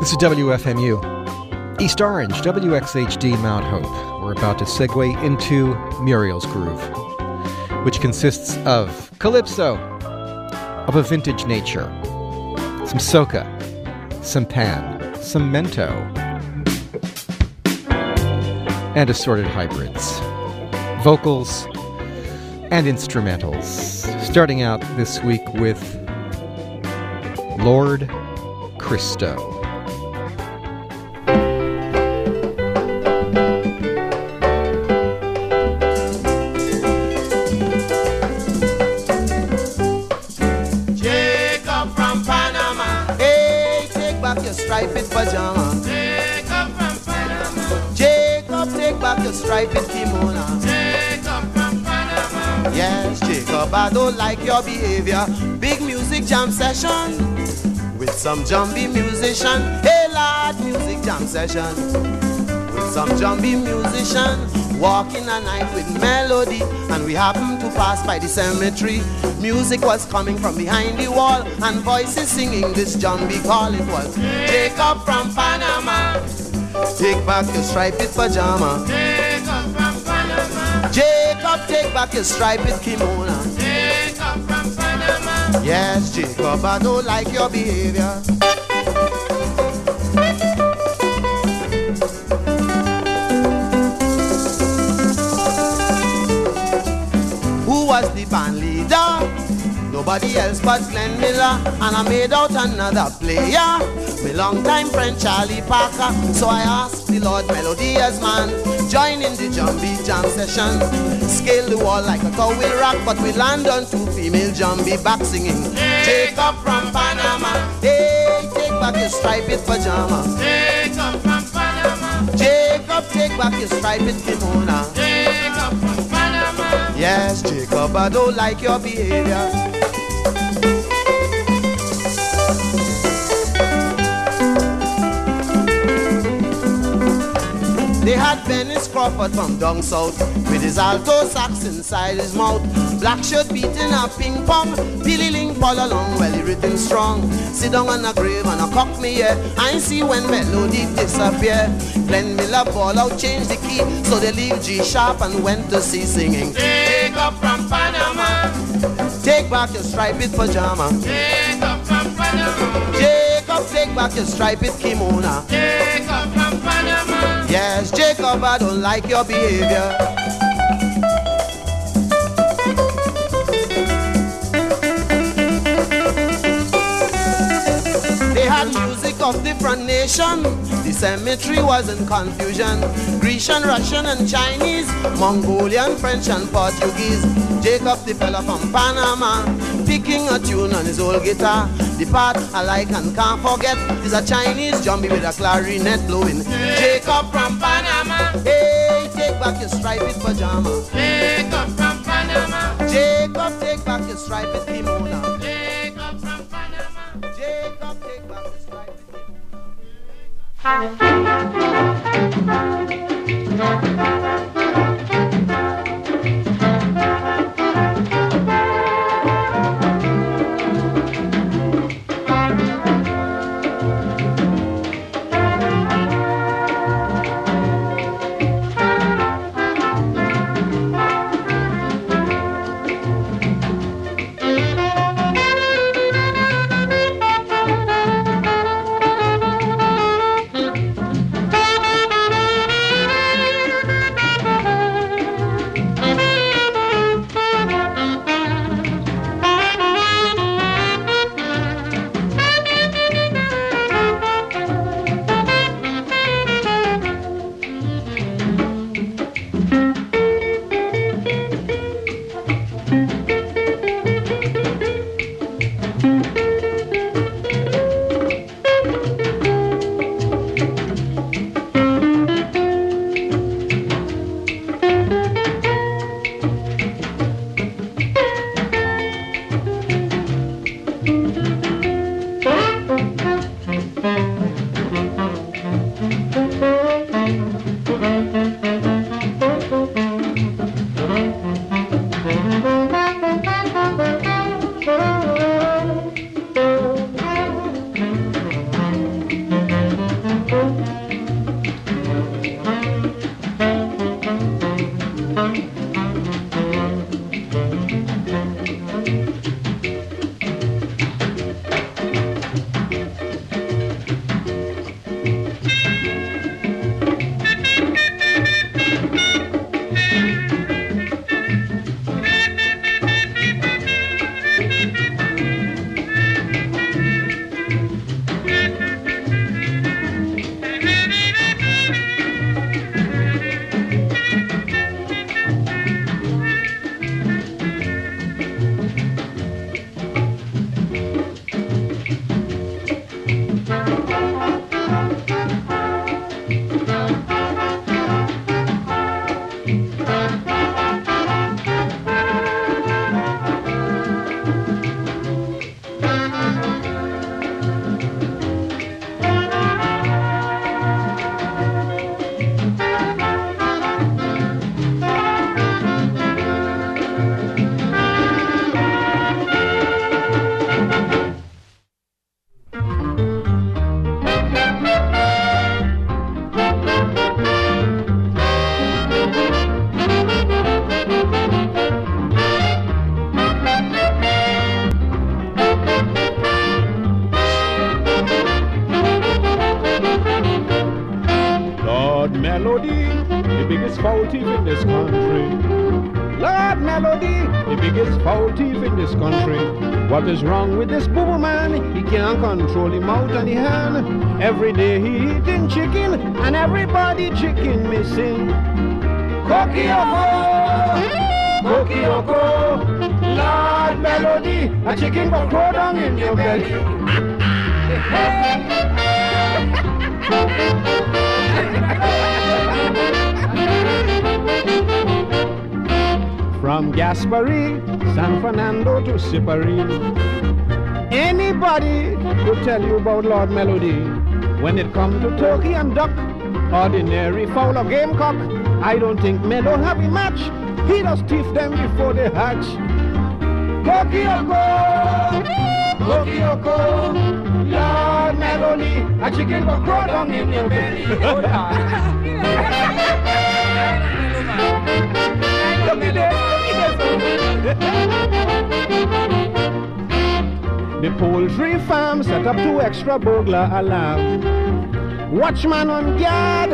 This is WFMU. East Orange, WXHD Mount Hope. We're about to segue into Muriel's Groove, which consists of calypso of a vintage nature, some soca, some pan, some mento, and assorted hybrids, vocals, and instrumentals. Starting out this week with Lord Christo. Striped pajamas. Jacob from Panama. Jacob, take back your striped kimono. Jacob from Panama. Yes, Jacob, I don't like your behavior. Big music jam session with some jumbie musician. Hey, lad, music jam session with some jumbie musician. Walking a night with melody, and we happened to pass by the cemetery. Music was coming from behind the wall, and voices singing this jumbie call. It was Jacob from Panama. Take back your striped pajama. Jacob from Panama. Jacob, take back your striped kimono. Jacob from Panama. Yes, Jacob, I don't like your behavior. Who was the band leader? Nobody else but Glenn Miller, and I made out another player, my longtime friend Charlie Parker. So I asked the Lord Melody as man, join in the jumbie jam session. Scale the wall like a cow will rock, but we land on two female jumbie back singing Jacob from Panama. Hey, take back your striped pajama. Jacob from Panama. Jacob, take back your striped kimono. Jacob from Panama. Yes, Jacob, I don't like your behavior. They had Benny Crawford from down south with his alto sax inside his mouth. Black shirt beating a ping pong, pililing all along while he written strong. Sit down on a grave and a cock me here, I see when melody disappear. Glenn Miller ball out, change the key, so they leave G sharp and went to sea singing Jacob from Panama. Take back your striped pajama. Jacob from Panama. Jacob, take back your striped kimono. Jacob from Panama. Yes, Jacob, I don't like your behavior. They had music of different nations. The cemetery was in confusion. Grecian, Russian, and Chinese, Mongolian, French, and Portuguese. Jacob, the fella from Panama, picking a tune on his old guitar. The part I like and can't forget is a Chinese jumbie with a clarinet blowing Jacob from Panama. Hey, take back your striped pajama. Jacob from Panama. Jacob, take back your striped kimono. Jacob from Panama. Jacob, take back your striped kimono. What is wrong with this poor man? He can't control him out and the hand. Every day he eating chicken, and everybody chicken missing. Kokioko, kokioko, Lord Melody, a chicken will grow down in your belly. From Gaspari, San Fernando to Sipari, anybody could tell you about Lord Melody. When it comes to turkey and duck, ordinary fowl or gamecock, I don't think men don't have a match. He does teeth them before they hatch. Kokioko, kokioko, Lord Melody, a chicken will grow down in your belly. Hold on. The poultry farm set up 2 extra burglar alarm. Watchman on guard,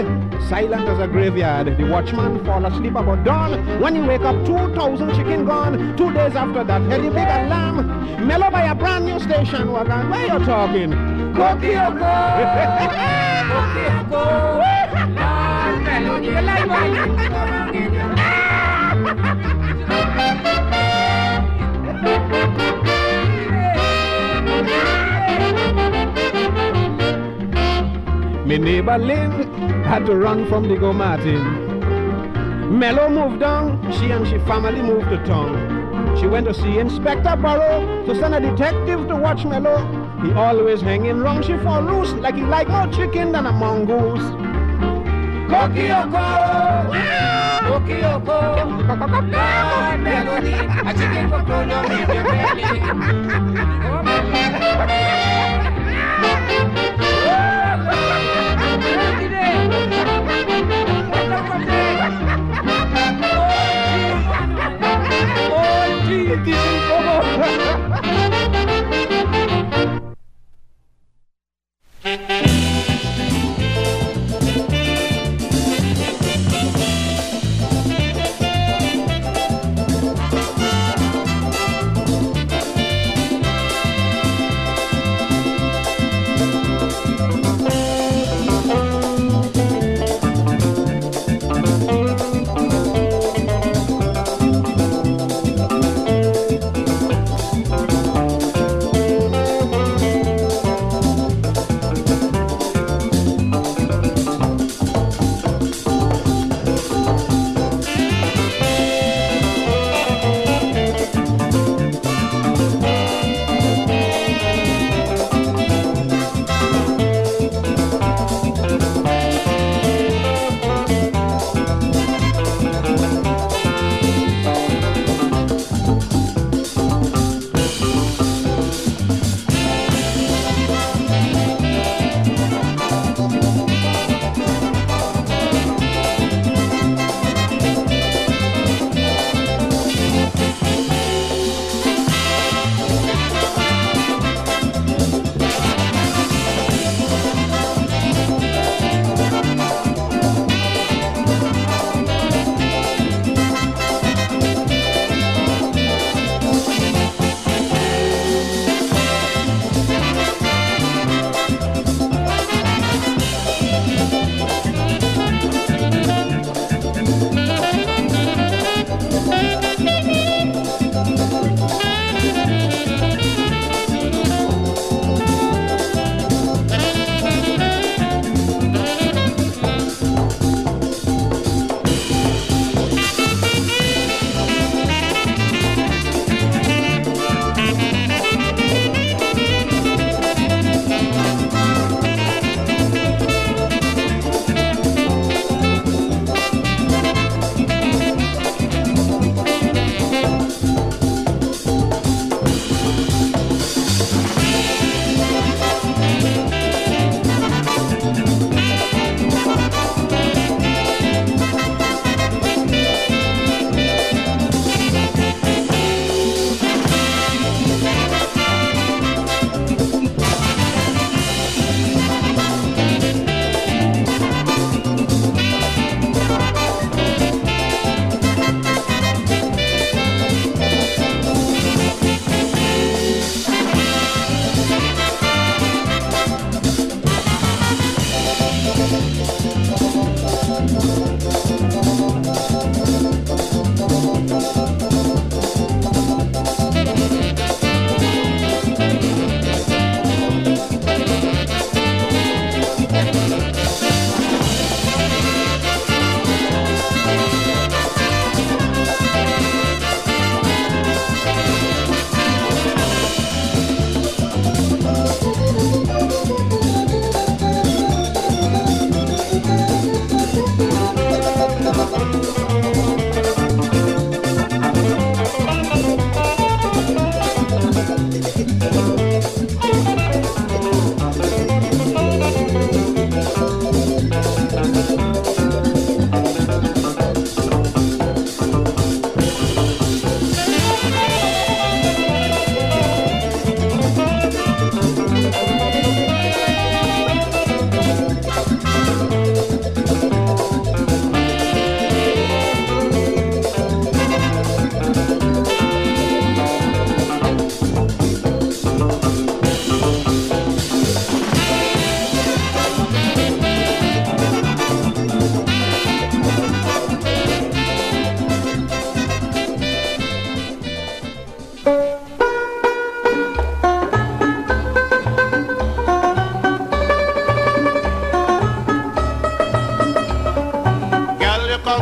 silent as a graveyard. The watchman fall asleep about dawn. When he wake up, 2,000 chicken gone. 2 days after that, heavy big alarm. Mellow by a brand new station wagon. Why you talking? Kokioko. Me neighbor Lynn had to run from the Go Martin. Mello moved down, she and she family moved to town. She went to see Inspector Burrow to send a detective to watch Mello. He always hanging wrong, she fall loose like he like more chicken than a mongoose. Kokioko, kokioko, Lord Melody, a chicken for Bruno in your belly.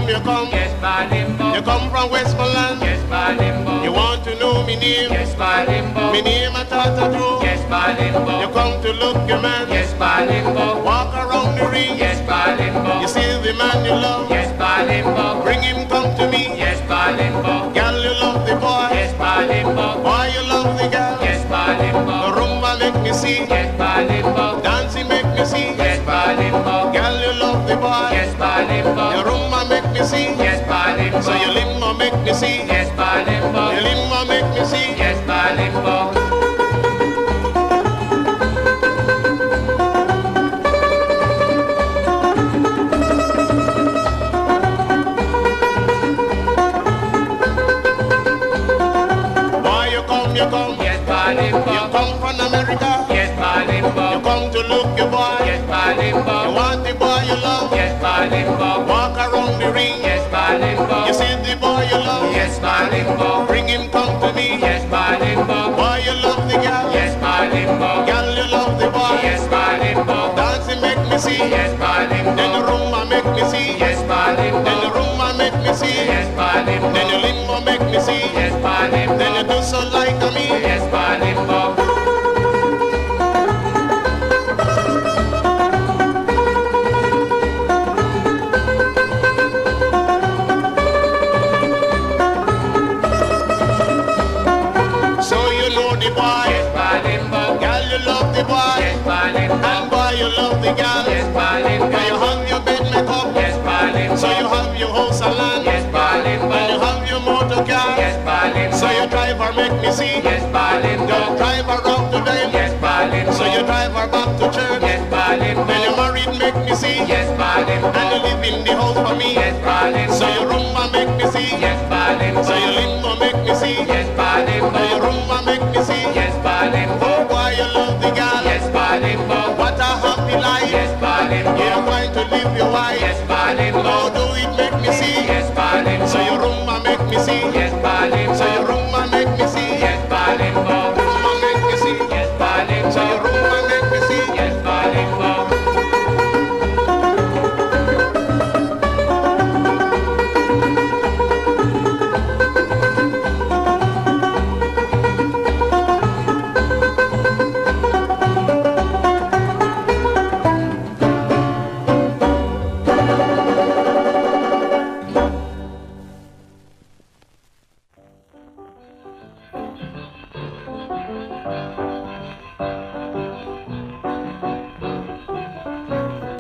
you come. Yes, Balimbo. You come from Westmoreland. Yes, Balimbo. You want to know me name. Yes, Balimbo. Me name a Tata Joe. Yes, Balimbo. You come to look your man. Yes, Balimbo. Walk around the ring. Yes, Balimbo. You see the man you love. Yes, Balimbo. Bring him come to me. Yes, Balimbo. Girl, you love the boy. Yes, Balimbo. Boy, you love the girl. Yes, Balimbo. The rumba make me see. Yes, Balimbo. Dancing make me see. Yes, Balimbo. Girl, you love the boy. Yes, Balimbo. Your rumba make me see. Yes, Balimbo. So your limbo make me see. Yes, Balimbo. Your limbo make me see. Yes, Balimbo. Yes, Balimbo. You come from America. Yes, Balimbo. You come to look your boy. Yes, Balimbo. You want the boy you love. Yes, Balimbo. Walk around the ring. Yes, Balimbo. You see the boy you love. Yes, Balimbo. Bring him come to me. Yes, Balimbo. Boy you love the girl. Yes, Balimbo. Girl you love the boy. Yes, Balimbo. Dancing make me see. Yes, Balimbo. Then the rumba make me see. Yes, Balimbo. Then the rumba make me see. Yes, Balimbo. Then the limbo make me see. Yes, Balimbo. Then you do so like a me. Yes, Balimbo. So you know the boy. Yes, Balimbo. Girl, you love the boy. Yes, Balimbo. And boy, you love the girl. Yes, Balimbo. When you have your bed make up. Yes, Balimbo. So you have your house and land. Yes, Balimbo. When you have your motor car. Yes, Balimbo. So your driver make me see. Yes, Balimbo. Your driver up to them. Yes, Balimbo. So your driver back to church. Yes, Balimbo. When you married make me see. Yes, Balimbo. And you live in the house for me. Yes, Balimbo. So your rumba make me see. Yes, Balimbo. So your limbo make me see. Yes, Balimbo. Your rumba make me see. Yes, Balimbo. Oh boy, you love the girl. Yes, Balimbo. What a happy life. Yes, Balimbo. You are going to live your wife. Yes, Balimbo. Oh, do it make me see. Yes, Balimbo. So your rumba make me see. Yes, Balimbo. So your rumba make me see. Yes, Balimbo. Rumba make me see. Yes, Balimbo. So your rumba make me see. Yes, Balimbo.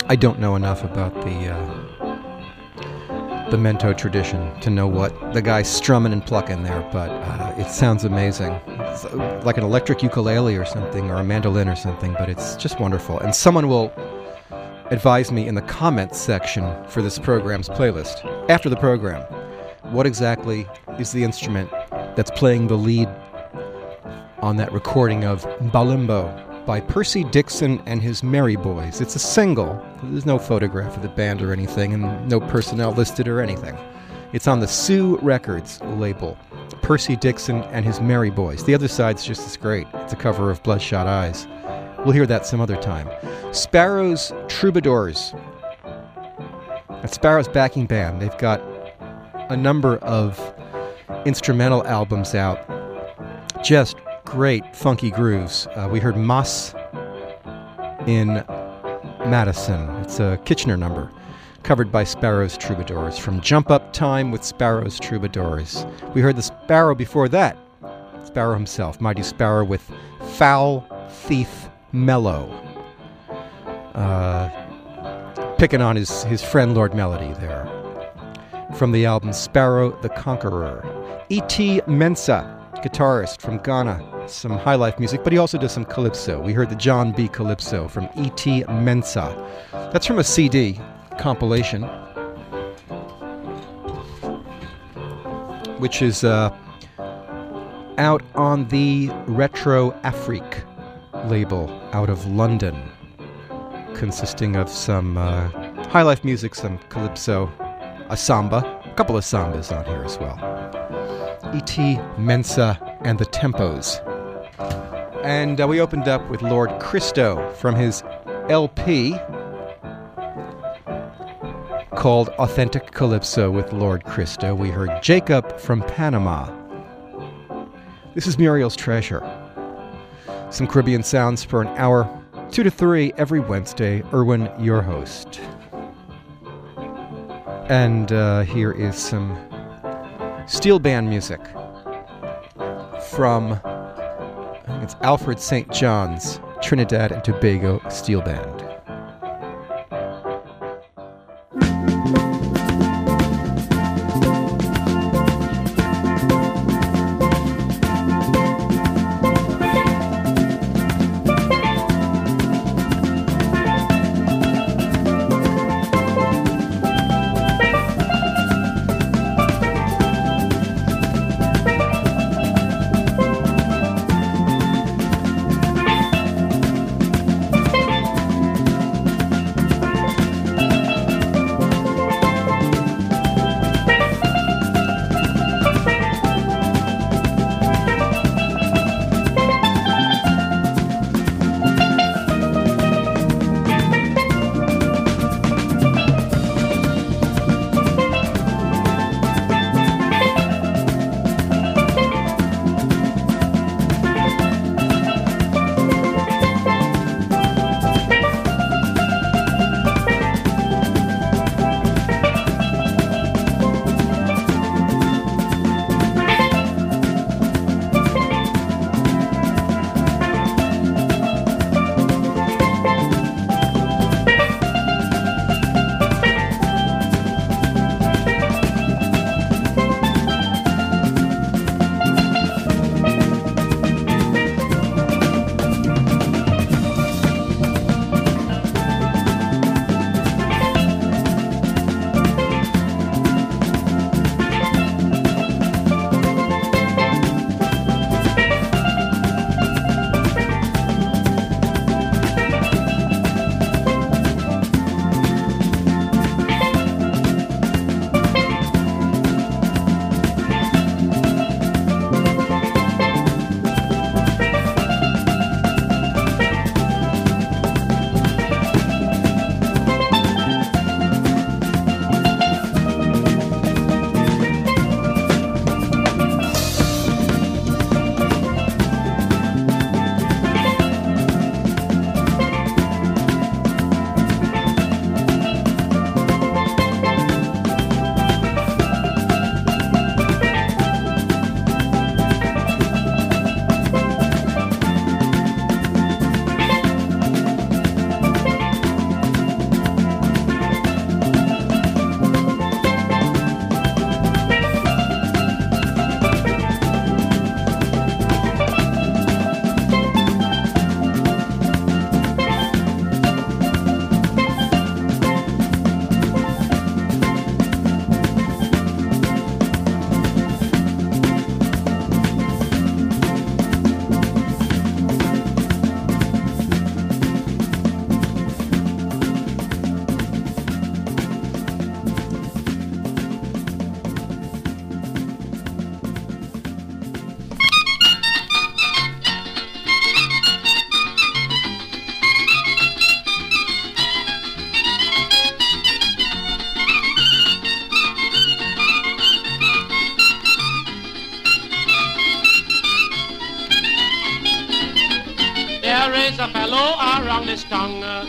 I don't know enough about the mento tradition to know what the guy's strumming and plucking there, but it sounds amazing. It's like an electric ukulele or something, or a mandolin or something, but it's just wonderful. And someone will advise me in the comments section for this program's playlist, after the program, what exactly is the instrument that's playing the lead on that recording of Balimbo by Percy Dixon and his Merry Boys. It's a single. There's no photograph of the band or anything, and no personnel listed or anything. It's on the Sue Records label, Percy Dixon and his Merry Boys. The other side's just as great. It's a cover of Bloodshot Eyes. We'll hear that some other time. Sparrow's Troubadours. That's Sparrow's backing band. They've got a number of instrumental albums out. Just great funky grooves. We heard Mas in Madison. It's a Kitchener number covered by Sparrow's Troubadours from Jump Up Time with Sparrow's Troubadours. We heard the Sparrow before that. Sparrow himself, Mighty Sparrow, with Foul Thief Mellow. Picking on his friend Lord Melody there. From the album Sparrow the Conqueror. E.T. Mensah, guitarist from Ghana, some high life music, but he also does some calypso. We heard the John B. Calypso from E.T. Mensah. That's from a CD compilation, which is out on the Retro Afrique label out of London, consisting of some high life music, some calypso, a samba, a couple of sambas on here as well. E.T. Mensah and the Tempos. And we opened up with Lord Christo from his LP called Authentic Calypso with Lord Christo. We heard Jacob from Panama. This is Muriel's Treasure. Some Caribbean sounds for an hour, 2 to 3 every Wednesday. Erwin, your host. And here is some steel band music from, I think it's Alfred St. John's Trinidad and Tobago Steel Band.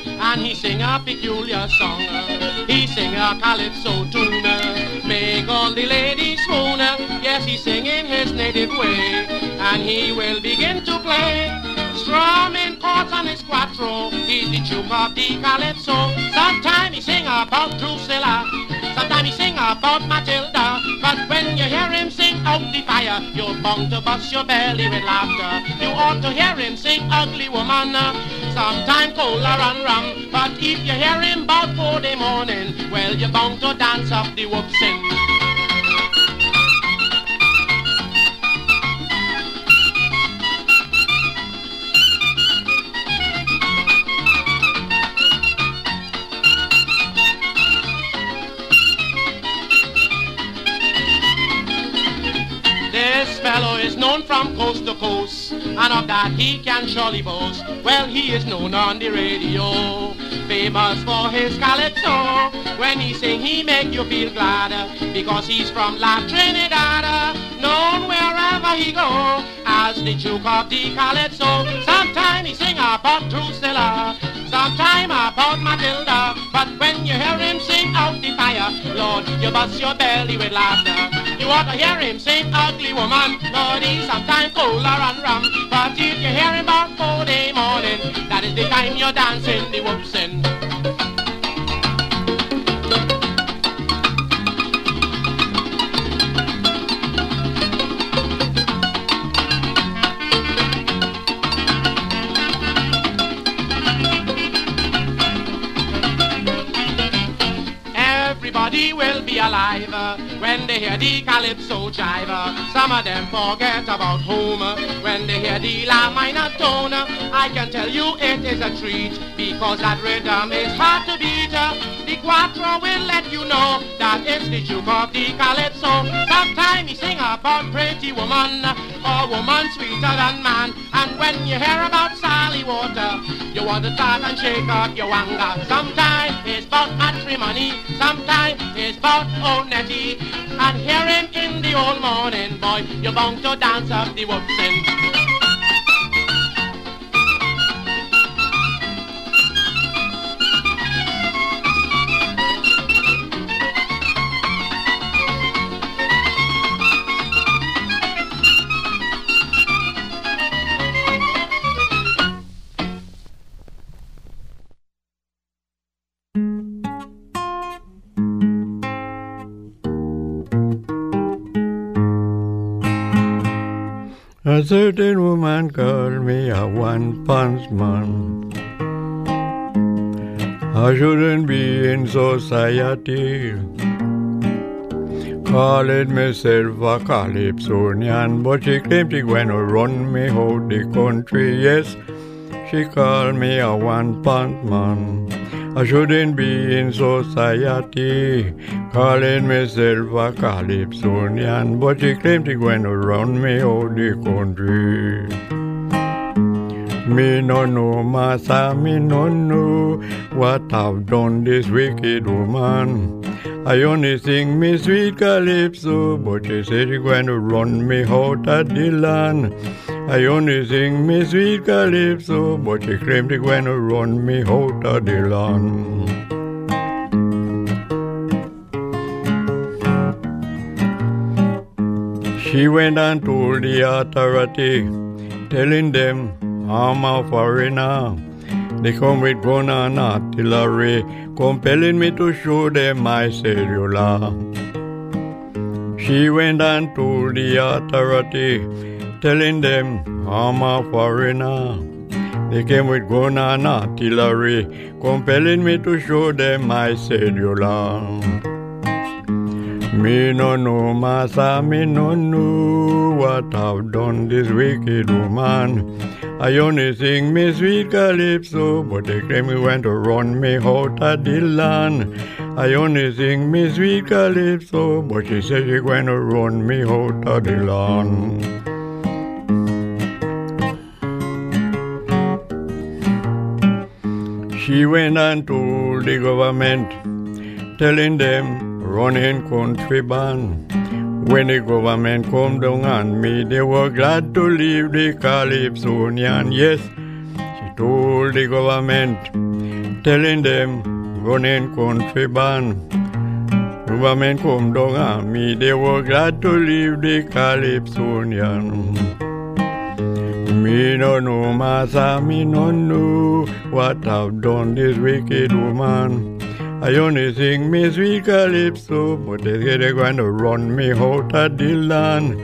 And he sing a peculiar song, he sing a calypso tune, make all the ladies swoon, yes he sing in his native way, and he will begin to play, strumming chords on his quattro, he's the duke of the calypso, sometime he sing about Drusilla, sometime he sing about Matilda, but when you hear him sing out the fire, you're bound to bust your belly with laughter, you ought to hear him sing Ugly Woman, sometime cola and rum, but if you hear him about 4 in the morning, well you're bound to dance up the whoopsin. This fellow is known from coast to coast, and of that he can surely boast. Well, he is known on the radio. famous for his calypso. When he sing, he make you feel glad, because he's from La Trinidad, known wherever he go as the Duke of the Calypso. Sometime he sing about Drusilla, sometime about Matilda, but when you hear him sing out the fire, Lord, you bust your belly with laughter. You ought to hear him sing Ugly Woman, Lord, he's sometimes cooler and rum. But if you hear him about 4 day morning, that is the time you're dancing the whoopsin'. Everybody will be alive when they hear the calypso jive. Some of them forget about home when they hear the La minor tone. I can tell you it is a treat, because that rhythm is hard to beat. The quattro will let you know that it's the Duke of the Calypso. Sometimes he sing about pretty woman, or woman sweeter than man. And when you hear about Sally Water, you want to start and shake out your wanga. Sometimes it's about matrimony, sometimes it's about old Nettie. And hear him in the old morning, boy, you're bound to dance up the whoopsin'. A certain woman called me a one-punch man. I shouldn't be in society, calling myself a Calypsonian, but she claimed she went to run me out the country. Yes, she called me a one-punch man. I shouldn't be in society, calling myself a Calypsonian, but she claimed she went around me all the country. Me no know, massa, me no know what I've done this wicked woman. I only sing me sweet calypso, but she said she going to run me out of the land. I only sing me sweet calypso, but she claimed she going to run me out of the land. She went and told the authority, telling them, I'm a foreigner. They come with gun and artillery, compelling me to show them my cellular. She went and told the authority, telling them, I'm a foreigner. They came with gun and artillery, compelling me to show them my cellular. Me no know, massa, me no know what I've done this wicked woman. I only sing me sweet calypso, but they claim me went to run me out of the land. I only sing me sweet calypso, but she said she went to run me out of the land. She went and told the government, telling them, running country band. When the government come down on me, they were glad to leave the Calypsonian. Yes, she told the government, telling them, running country band. Government come down on me, they were glad to leave the Calypsonian. Me no know, massa, me no know what I've done this wicked woman. I only sing me sweet calypso, but they say they're going to run me out of the land.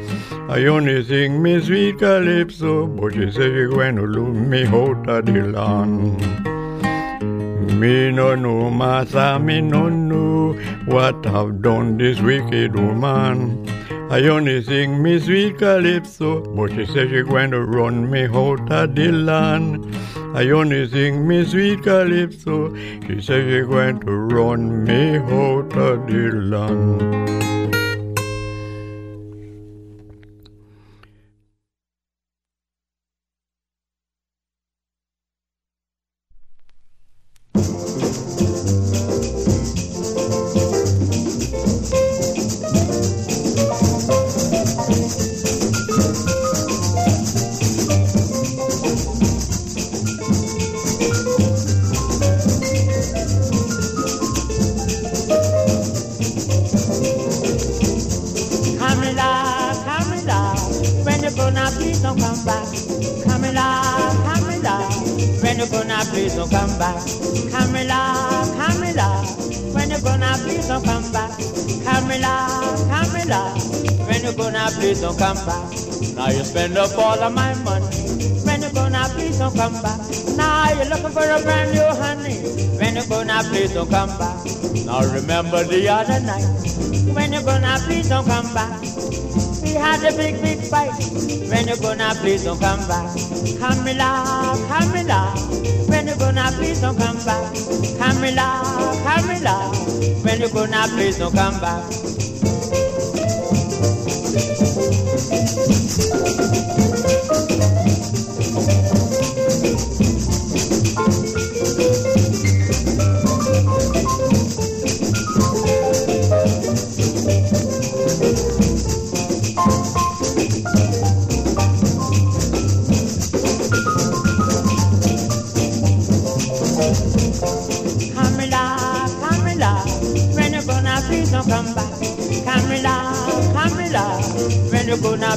I only sing me sweet calypso, but they say they're going to lose me out of the land. Me no know, massa, me no know what I've done this wicked woman. I only sing me sweet calypso, but she says she's going to run me out of the land. I only sing me sweet calypso, she says she's going to run me out of the land. don't come back. Camilla, Camilla, when you gonna please don't come back. Camilla, Camilla, when you gonna please don't come back. Now you spend up all of my money. When you gonna please don't come back. Now you're looking for a brand new honey. When you gonna please don't come back. Now remember the other night. When you gonna please don't come back. We had a big, big fight. When you gonna please don't come back. Camilla, Camilla, when you gonna please don't come back. Camilla, Camilla, when you gonna please don't come back.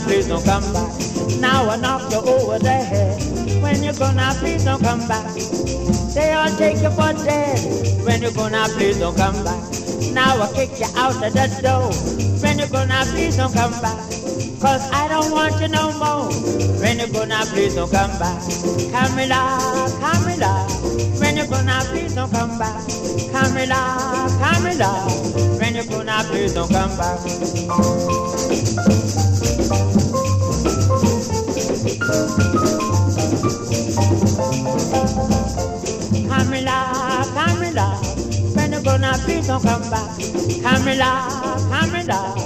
Please don't come back. Now I knock you over the head. When you gonna please don't come back. They all take you for dead. When you gonna please don't come back. Now I kick you out of the door. When you gonna please don't come back. Cause I don't want you no more. When you gonna please don't come back. Camilla, Camilla, when you gonna please don't come back. Camilla, Camilla, when you gonna please don't come back. Camilla, Camilla, when you gonna please don't come back. Camilla, Camilla,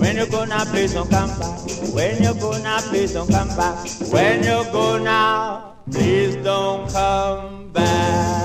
when you gonna please don't come back. When you gonna please don't come back. When you gonna please don't come back.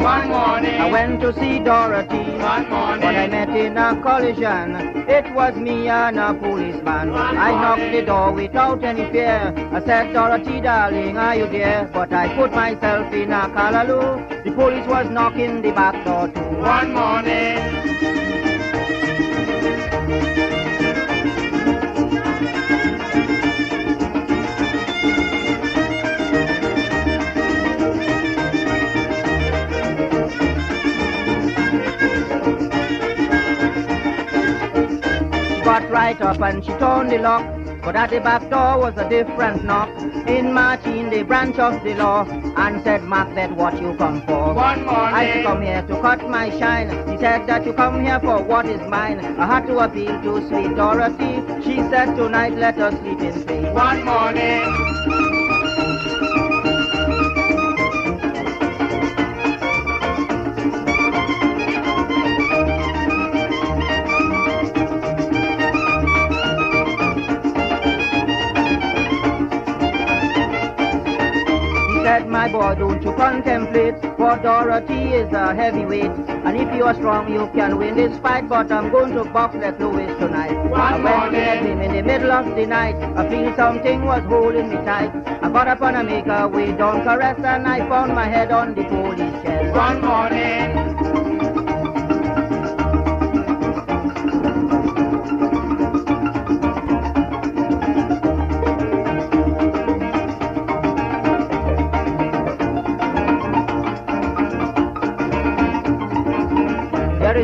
One morning I went to see Dorothy. One morning, but I met in a collision. It was me and a policeman. One I knocked morning. The door without any fear. I said, Dorothy, darling, are you there? But I put myself in a callaloo. The police was knocking the back door too. One morning. Got right up and she turned the lock, but at the back door was a different knock. In Martin, the branch of the law, and said, Macbeth, what you come for? One morning. I said, come here to cut my shine. He said that you come here for what is mine. I had to appeal to sweet Dorothy. She said, tonight let us sleep in peace. One morning. My boy, don't you contemplate, for Dorothy is a heavyweight. And if you are strong, you can win this fight. But I'm going to box Les Lewis tonight. I went to him in the middle of the night. I feel something was holding me tight. I got up on a maker way down Caress, and I found my head on the police chest. One morning.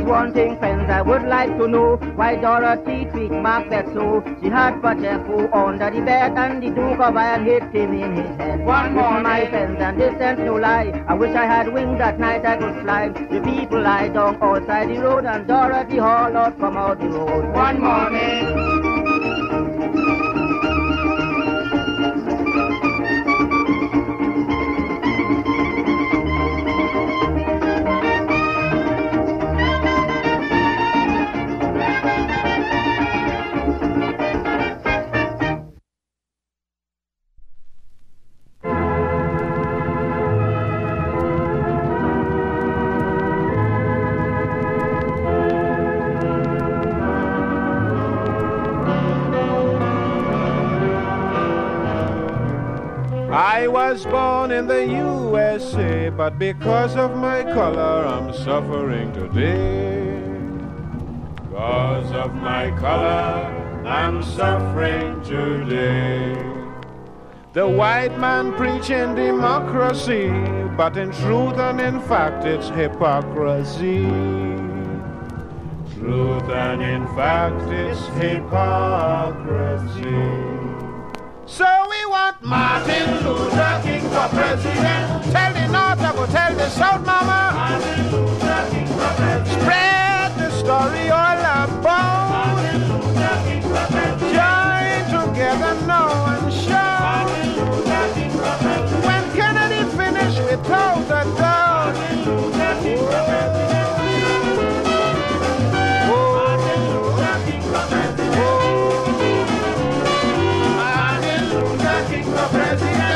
One thing, friends, I would like to know why Dorothy treat Macbeth so. She had Pacheco under the bed, and the Duke of Iron hit him in his head. One morning, my friends, and this ain't no lie. I wish I had wings that night I could fly. The people lie down outside the road, and Dorothy hauled out from out the road. One morning. I was born in the USA, but because of my color I'm suffering today. Because of my color I'm suffering today. The white man preaching democracy, but in truth and in fact it's hypocrisy. Truth and in fact it's hypocrisy. So we want Martin Luther King for president. Tell the North, I will tell the South, mama. Martin Luther King for president. Spread the story all about. Martin Luther King for president. Join together now and shout. Martin Luther King for president. When Kennedy finished without a doubt. Martin Luther King for president. Martin Luther King for president. President. Oh.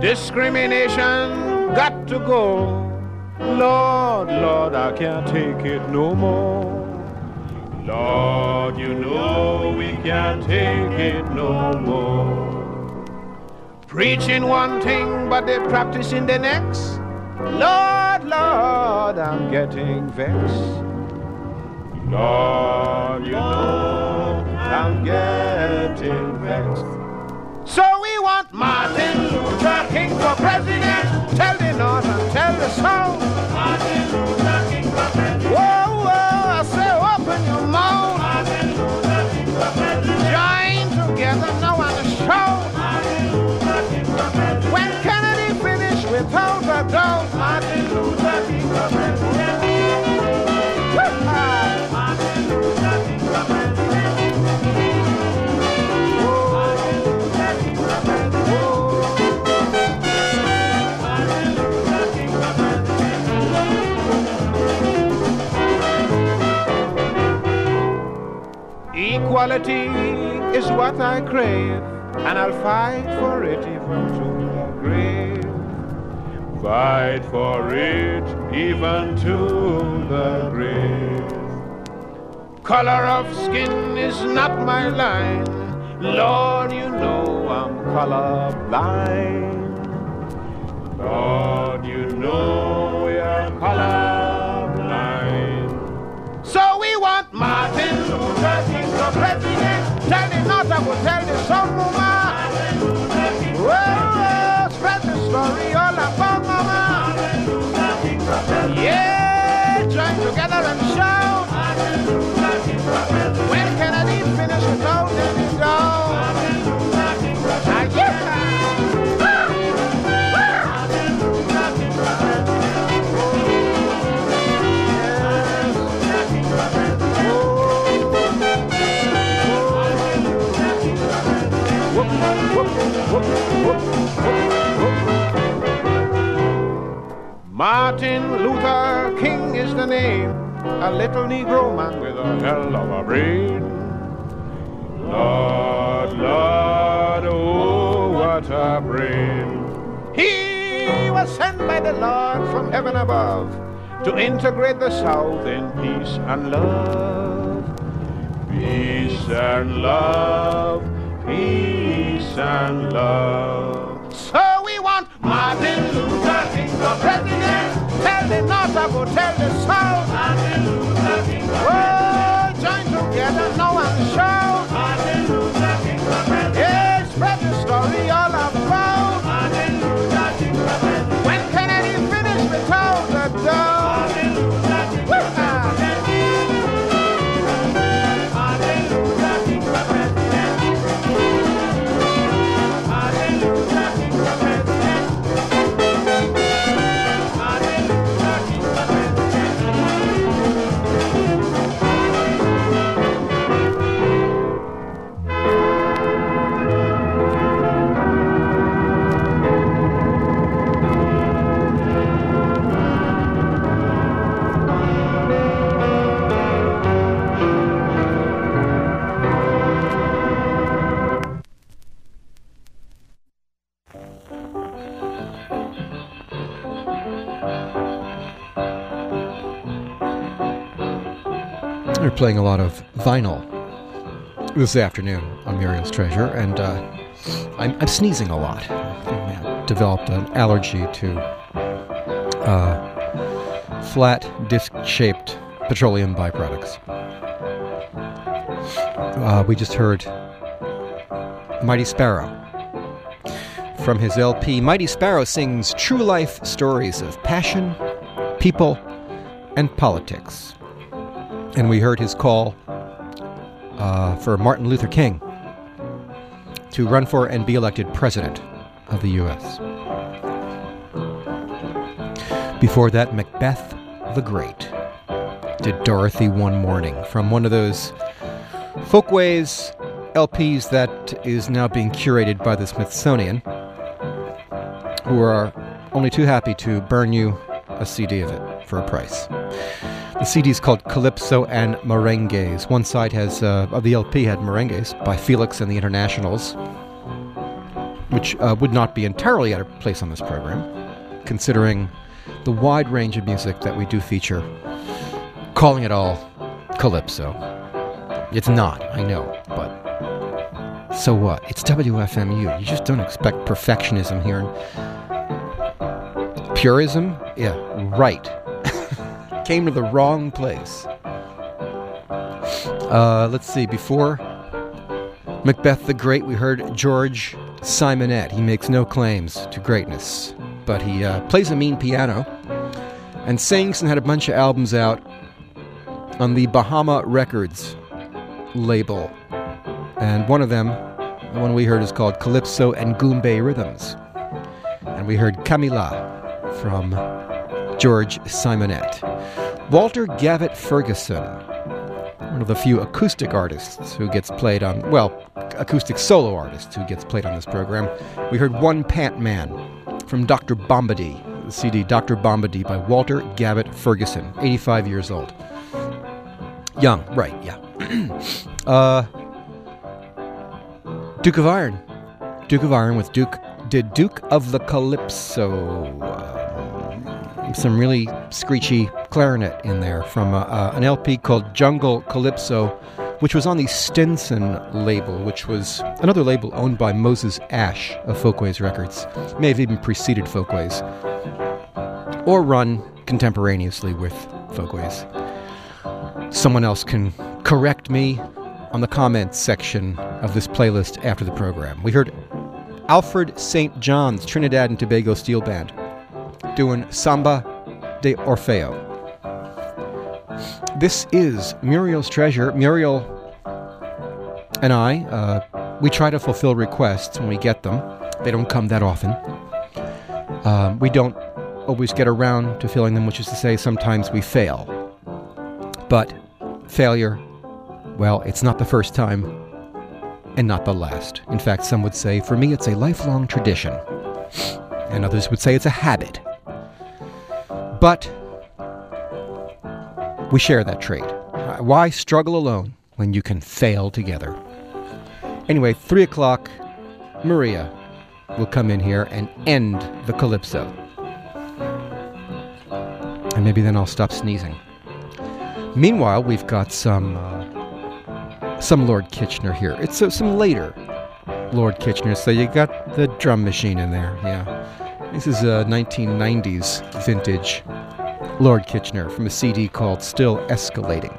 Discrimination got to go. Lord, Lord, I can't take it no more. Lord, you know we can't take it no more. Preaching one thing, but they're practicing the next. Lord, Lord, I'm getting vexed. Lord, you know I'm getting vexed. So we want Martin Luther King for president. Tell the North and tell the South. Martin Luther King for president. Whoa, whoa, I say open your mouth. Martin Luther King for president. Join together now and shout. Martin Luther King for president. When Kennedy finished without a doubt. Martin Luther King for president. Martin Luther King for president. Martin Luther King for president. Martin Luther King for president. Equality is what I crave, and I'll fight for it even to the grave. Fight for it, even to the grave. Color of skin is not my line. Lord, you know I'm colorblind. Lord, you know we are colorblind. So we want Martin Luther King for president. Tell the North, I will tell the South, mama. Spread the story all about. Yeah, join together and shout. When Kennedy finished without any doubt. Martin Luther King is the name, a little Negro man with a hell of a brain. Lord, Lord, oh, what a brain. He was sent by the Lord from heaven above to integrate the South in peace and love. Peace and love, peace and love. So we want Martin Luther King for president. Tell the North, I will tell the South. Martin Luther King for president. Join together now and shout. Martin Luther King for president. Yeah, spread the story all about. Martin Luther King for president. When Kennedy finished without the doubt. Martin Luther King for president. We're playing a lot of vinyl this afternoon on Muriel's Treasure, and I'm sneezing a lot. I've developed an allergy to flat, disc-shaped petroleum byproducts. We just heard Mighty Sparrow from his LP. Mighty Sparrow sings true life stories of passion, people, and politics. And we heard his call for Martin Luther King to run for and be elected president of the U.S. Before that, Macbeth the Great did Dorothy One Morning from one of those Folkways LPs that is now being curated by the Smithsonian, who are only too happy to burn you a CD of it for a price. The CD is called Calypso and Merengues. One side has, of the LP had Merengues by Felix and the Internationals, which would not be entirely out of place on this program, considering the wide range of music that we do feature, calling it all Calypso. It's not, I know, but so what? It's WFMU. You just don't expect perfectionism here. Purism? Yeah, right. Came to the wrong place. Let's see, before Macbeth the Great, we heard George Symonette. He makes no claims to greatness, but he plays a mean piano and sings and had a bunch of albums out on the Bahama Records label. And one of them, the one we heard, is called Calypso and Goombay Rhythms. And we heard Camila from George Symonette. Walter Gavitt Ferguson, one of the few acoustic artists who gets played on, well, acoustic solo artists who gets played on this program. We heard One Pant Man from Dr. Bombodee, the CD Dr. Bombodee by Walter Gavitt Ferguson, 85 years old. Young, right, yeah. Duke of Iron. Duke of Iron with Duke of the Calypso. Some really screechy clarinet in there from an LP called Jungle Calypso, which was on the Stinson label, which was another label owned by Moses Ash of Folkways Records. It may have even preceded Folkways, or run contemporaneously with Folkways. Someone else can correct me on the comments section of this playlist after the program. We heard Alfred St. John's Trinidad and Tobago Steel Band doing Samba de Orfeo. This is Muriel's Treasure. Muriel and I, we try to fulfill requests when we get them. They don't come that often. We don't always get around to filling them, which is to say sometimes we fail. But failure, well, it's not the first time and not the last. In fact, some would say, for me, it's a lifelong tradition. And others would say it's a habit. But we share that trait. Why struggle alone when you can fail together? Anyway, 3 o'clock, Maria will come in here and end the Calypso. And maybe then I'll stop sneezing. Meanwhile, we've got some Lord Kitchener here. It's some later Lord Kitchener, so you got the drum machine in there, yeah. This is a 1990s vintage Lord Kitchener from a CD called Still Escalating.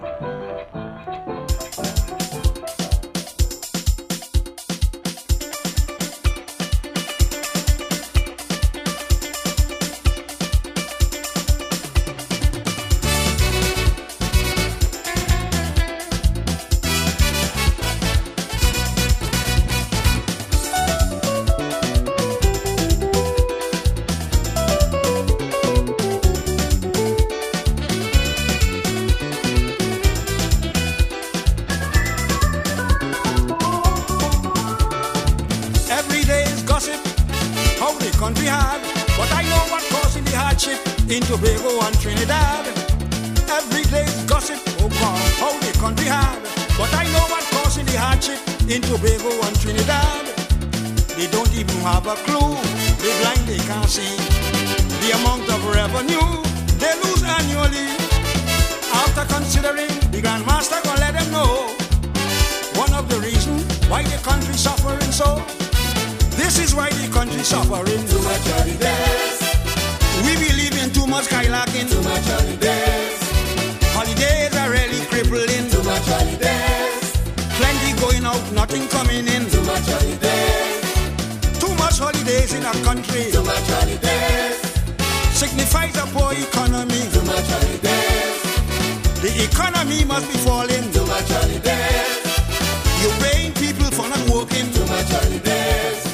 Considering the grand master gonna let them know one of the reasons why the country suffering so. This is why the country suffering. Too much holidays. We believe in too much kayaking. Too much holidays. Holidays are really crippling. Too much holidays. Plenty going out, nothing coming in. Too much holidays. Too much holidays in our country. Too much holidays. Signifies a poor economy. Too much holidays. The economy must be falling. Too much holidays. You're paying people for not working. Too much holidays.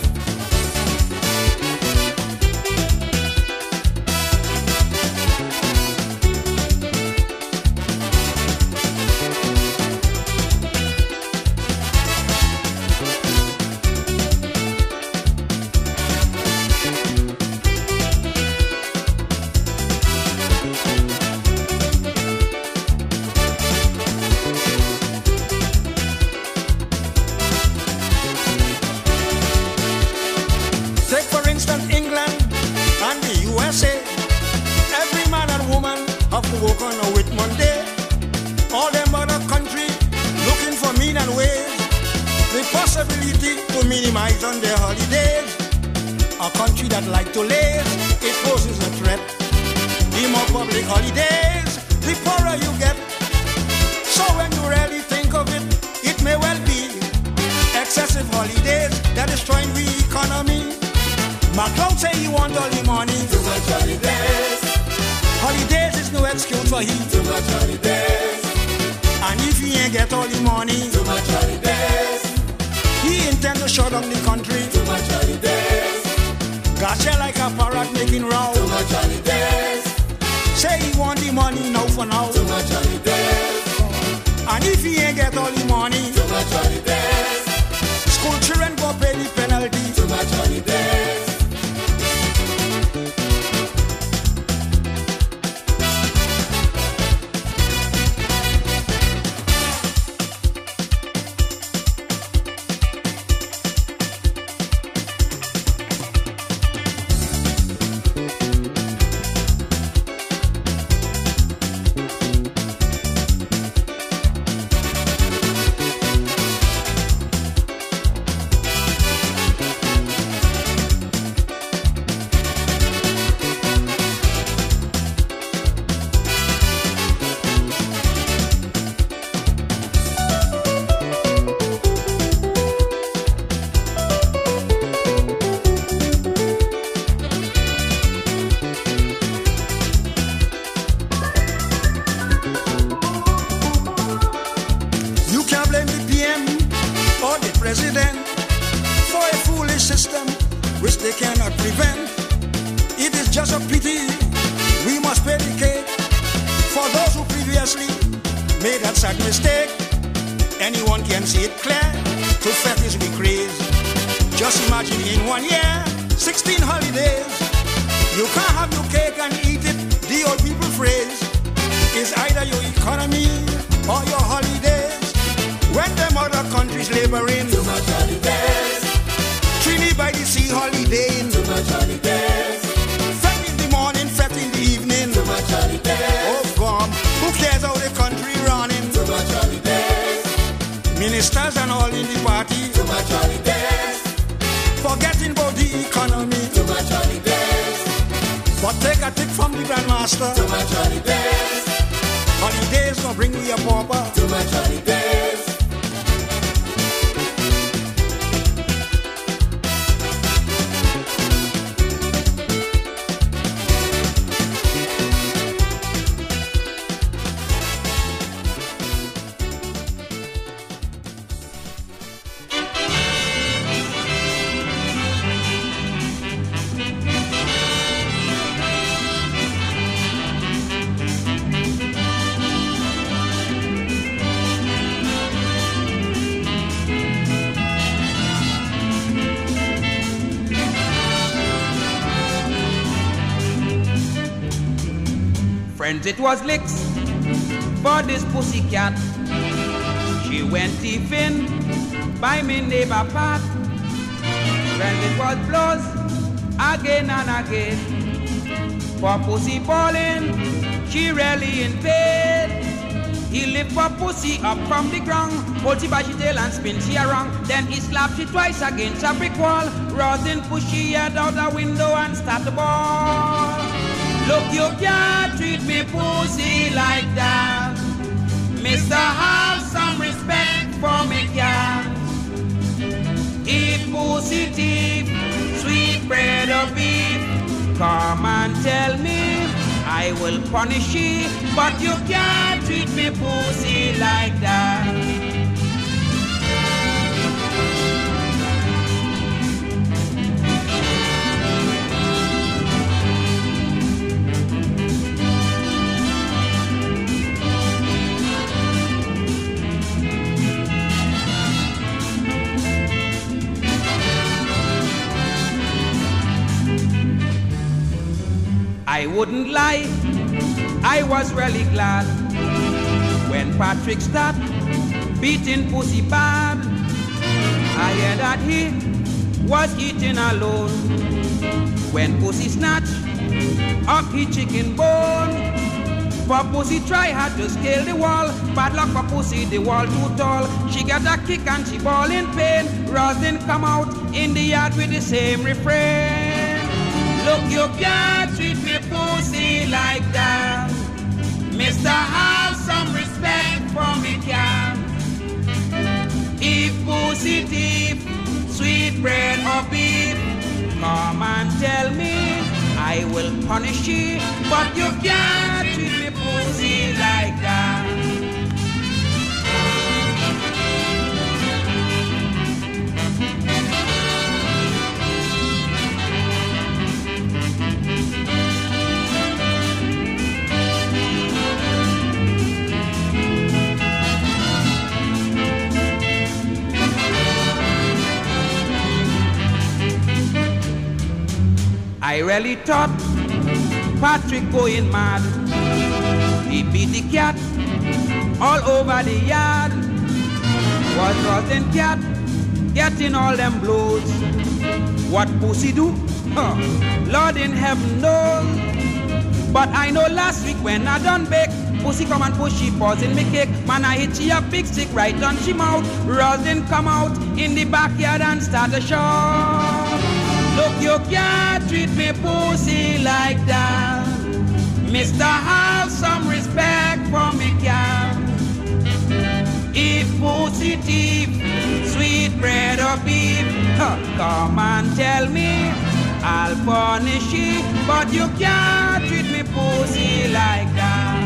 It was licks for this pussycat. She went even by me neighbor Pat. Friends, it was blows again and again. For pussy balling, she really in pain. He lift her pussy up from the ground, hold she by she tail and spin she around. Then he slapped she twice against a brick wall. Rosin pushed she head out the window and start to ball. Look, you can't treat me pussy like that. Mister, have some respect for me cat. Eat pussy teeth, sweet bread or beef. Come and tell me, I will punish you, but you can't treat me pussy like that. I wouldn't lie, I was really glad when Patrick started beating pussy bad. I heard that he was eating alone when pussy snatched up his chicken bone. For pussy try hard to scale the wall, padlock for pussy the wall too tall. She get a kick and she ball in pain. Rosin come out in the yard with the same refrain. Look, you can't treat me pussy like that. Mister, have some respect for me cat. If pussy deep, sweet bread or beef, come and tell me, I will punish you, but you can't treat me pussy like that. I really thought Patrick going mad. He beat the cat all over the yard. Was Rosin cat getting all them blows? What pussy do? Huh. Lord in heaven knows. But I know last week when I done bake, pussy come and push she paws in me cake. Man, I hit she a big stick right on she mouth. Rosin come out in the backyard and start a shout. Look, you can't treat me pussy like that. Mister, have some respect for me cat. If pussy deep, sweet bread or beef, come and tell me, I'll punish you, but you can't treat me pussy like that.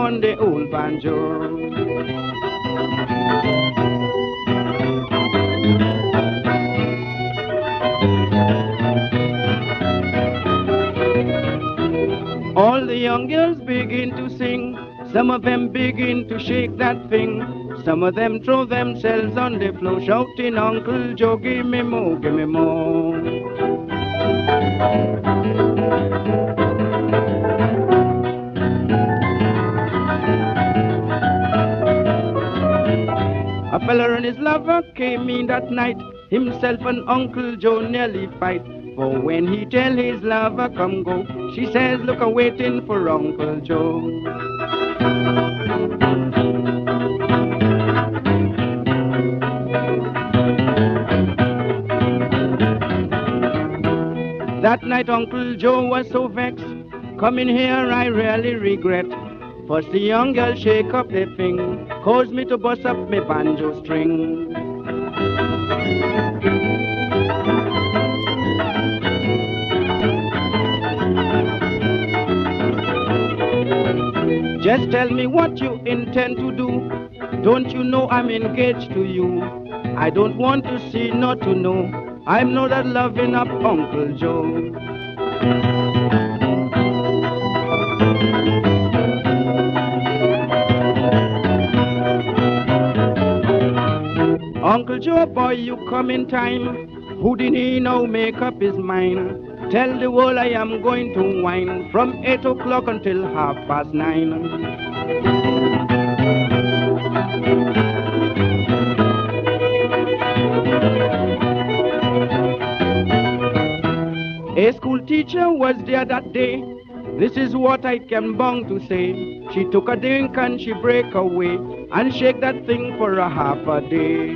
On the old banjo. All the young girls begin to sing. Some of them begin to shake that thing. Some of them throw themselves on the floor, shouting, Uncle Joe, give me more, give me more. A fella and his lover came in that night. Himself and Uncle Joe nearly fight. For when he tell his lover come go, she says, look, I'm waiting for Uncle Joe. That night Uncle Joe was so vexed. Coming here I really regret. First the young girl shake up the thing, caused me to bust up my banjo string. Just tell me what you intend to do. Don't you know I'm engaged to you? I don't want to see nor to know. I'm not that loving up Uncle Joe. Uncle Joe, boy, you come in time. Houdini now make up his mind. Tell the world I am going to wine from 8 o'clock until 9:30. A school teacher was there that day. This is what I came bound to say. She took a drink and she break away and shake that thing for a half a day.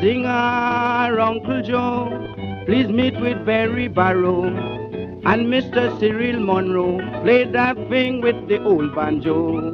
Singer Uncle Joe, please meet with Barry Barrow and Mr. Cyril Monroe. Play that thing with the old banjo.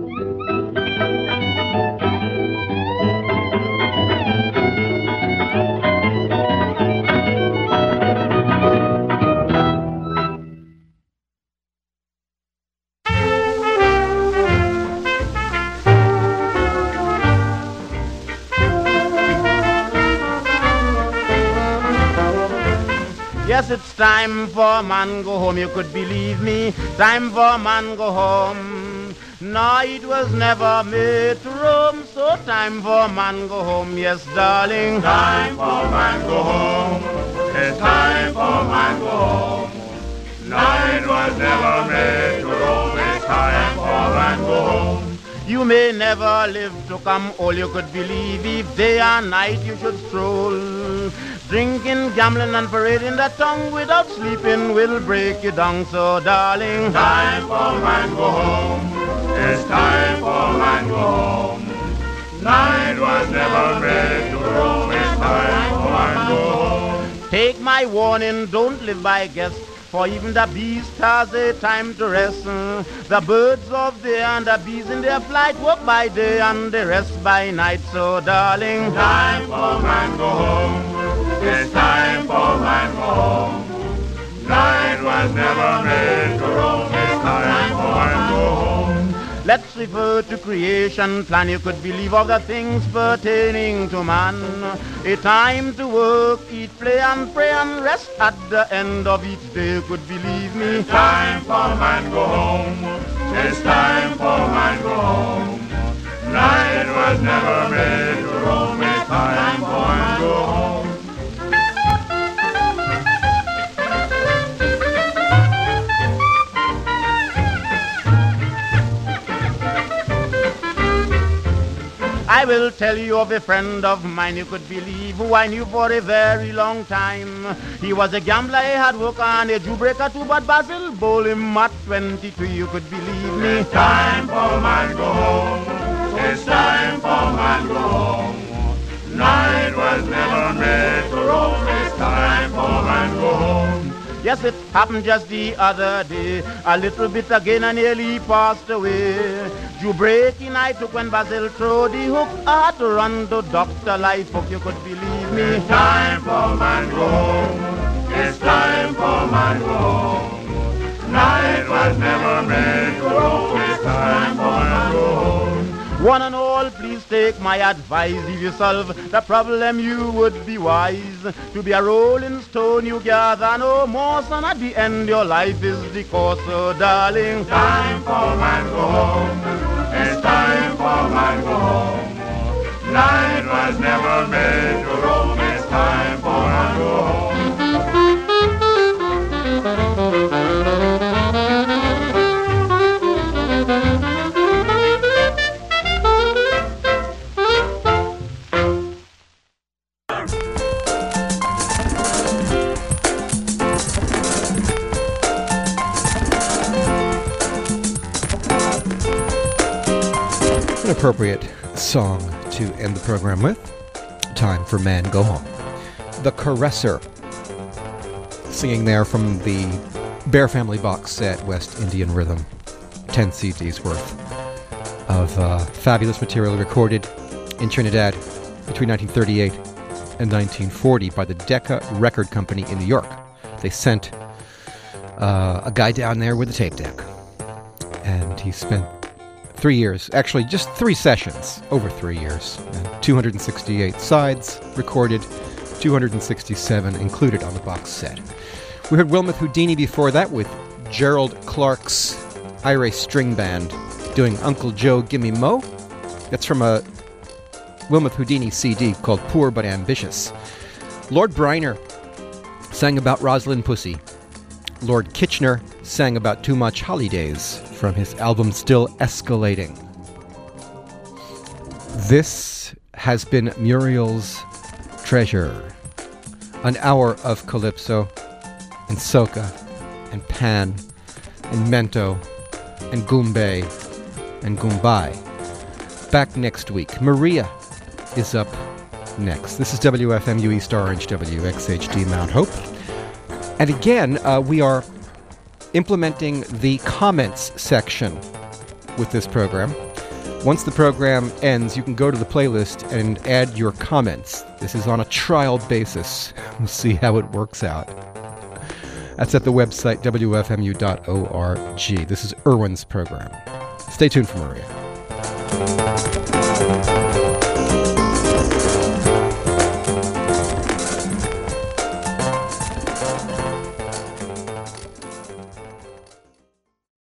It's time for man go home, you could believe me, time for man go home. No, it was never made to roam, so time for man go home, yes darling. Time for man go home, it's time for man go home. No, it was never made to roam, it's time for man go home. You may never live to come all you could believe, if day and night you should stroll. Drinking, gambling, and parading the tongue without sleeping will break you down, so darling. Time for man go home. It's time for man go home. Night was never made to roam. It's time for man go home. Take my warning, don't live by guess, for even the beast has a time to rest. The birds of the air and the bees in their flight walk by day and they rest by night, so darling. Time for man go home. It's time for man go home. Night was never made to roam. It's time for man go home. Let's refer to creation plan. You could believe all the things pertaining to man. A time to work, eat, play and pray and rest at the end of each day. You could believe me. It's time for man go home. It's time for man go home. Night was never made to roam. It's time for man go home. I will tell you of a friend of mine, you could believe, who I knew for a very long time. He was a gambler, a hard worker, and a Jew-breaker too, but Basil bowled him at 22, you could believe me. It's time for man go home. It's time for man go home. Night was never made to roam. It's time for man go home. Yes, it happened just the other day. A little bit again and nearly passed away. Jew-breaking I took when Basil threw the hook. I had to run to Dr. Lightfoot, you could believe me. It's time for man go home. It's time for man go home. Night was never made to roam. It's time for man go home. One and all, please take my advice. If you solve the problem, you would be wise. To be a rolling stone, you gather no more, son. At the end, your life is the course, so darling. Time for man go home. It's time for man go home. Night was never made to roam. It's time for man go home. Appropriate song to end the program with. Time for Man Go Home. The Caresser. Singing there from the Bear Family Box Set, West Indian Rhythm. 10 CDs worth of fabulous material recorded in Trinidad between 1938 and 1940 by the Decca Record Company in New York. They sent a guy down there with a tape deck, and he spent 3 years, actually just three sessions, over 3 years, and 268 sides recorded, 267 included on the box set. We heard Wilmoth Houdini before that with Gerald Clark's Ira String Band doing Uncle Joe Gimme Mo. That's from a Wilmoth Houdini CD called Poor But Ambitious. Lord Bryner sang about Roslyn Pussy. Lord Kitchener sang about Too Much Holidays from his album Still Escalating. This has been Muriel's Treasure, an hour of calypso and soca and pan and mento and goombay and goombay. Back next week. Maria is up next. This is WFMU East Orange, WXHD Mount Hope. And again, we are implementing the comments section with this program. Once the program ends, you can go to the playlist and add your comments. This is on a trial basis. We'll see how it works out. That's at the website, wfmu.org. This is Irwin's program. Stay tuned for Maria.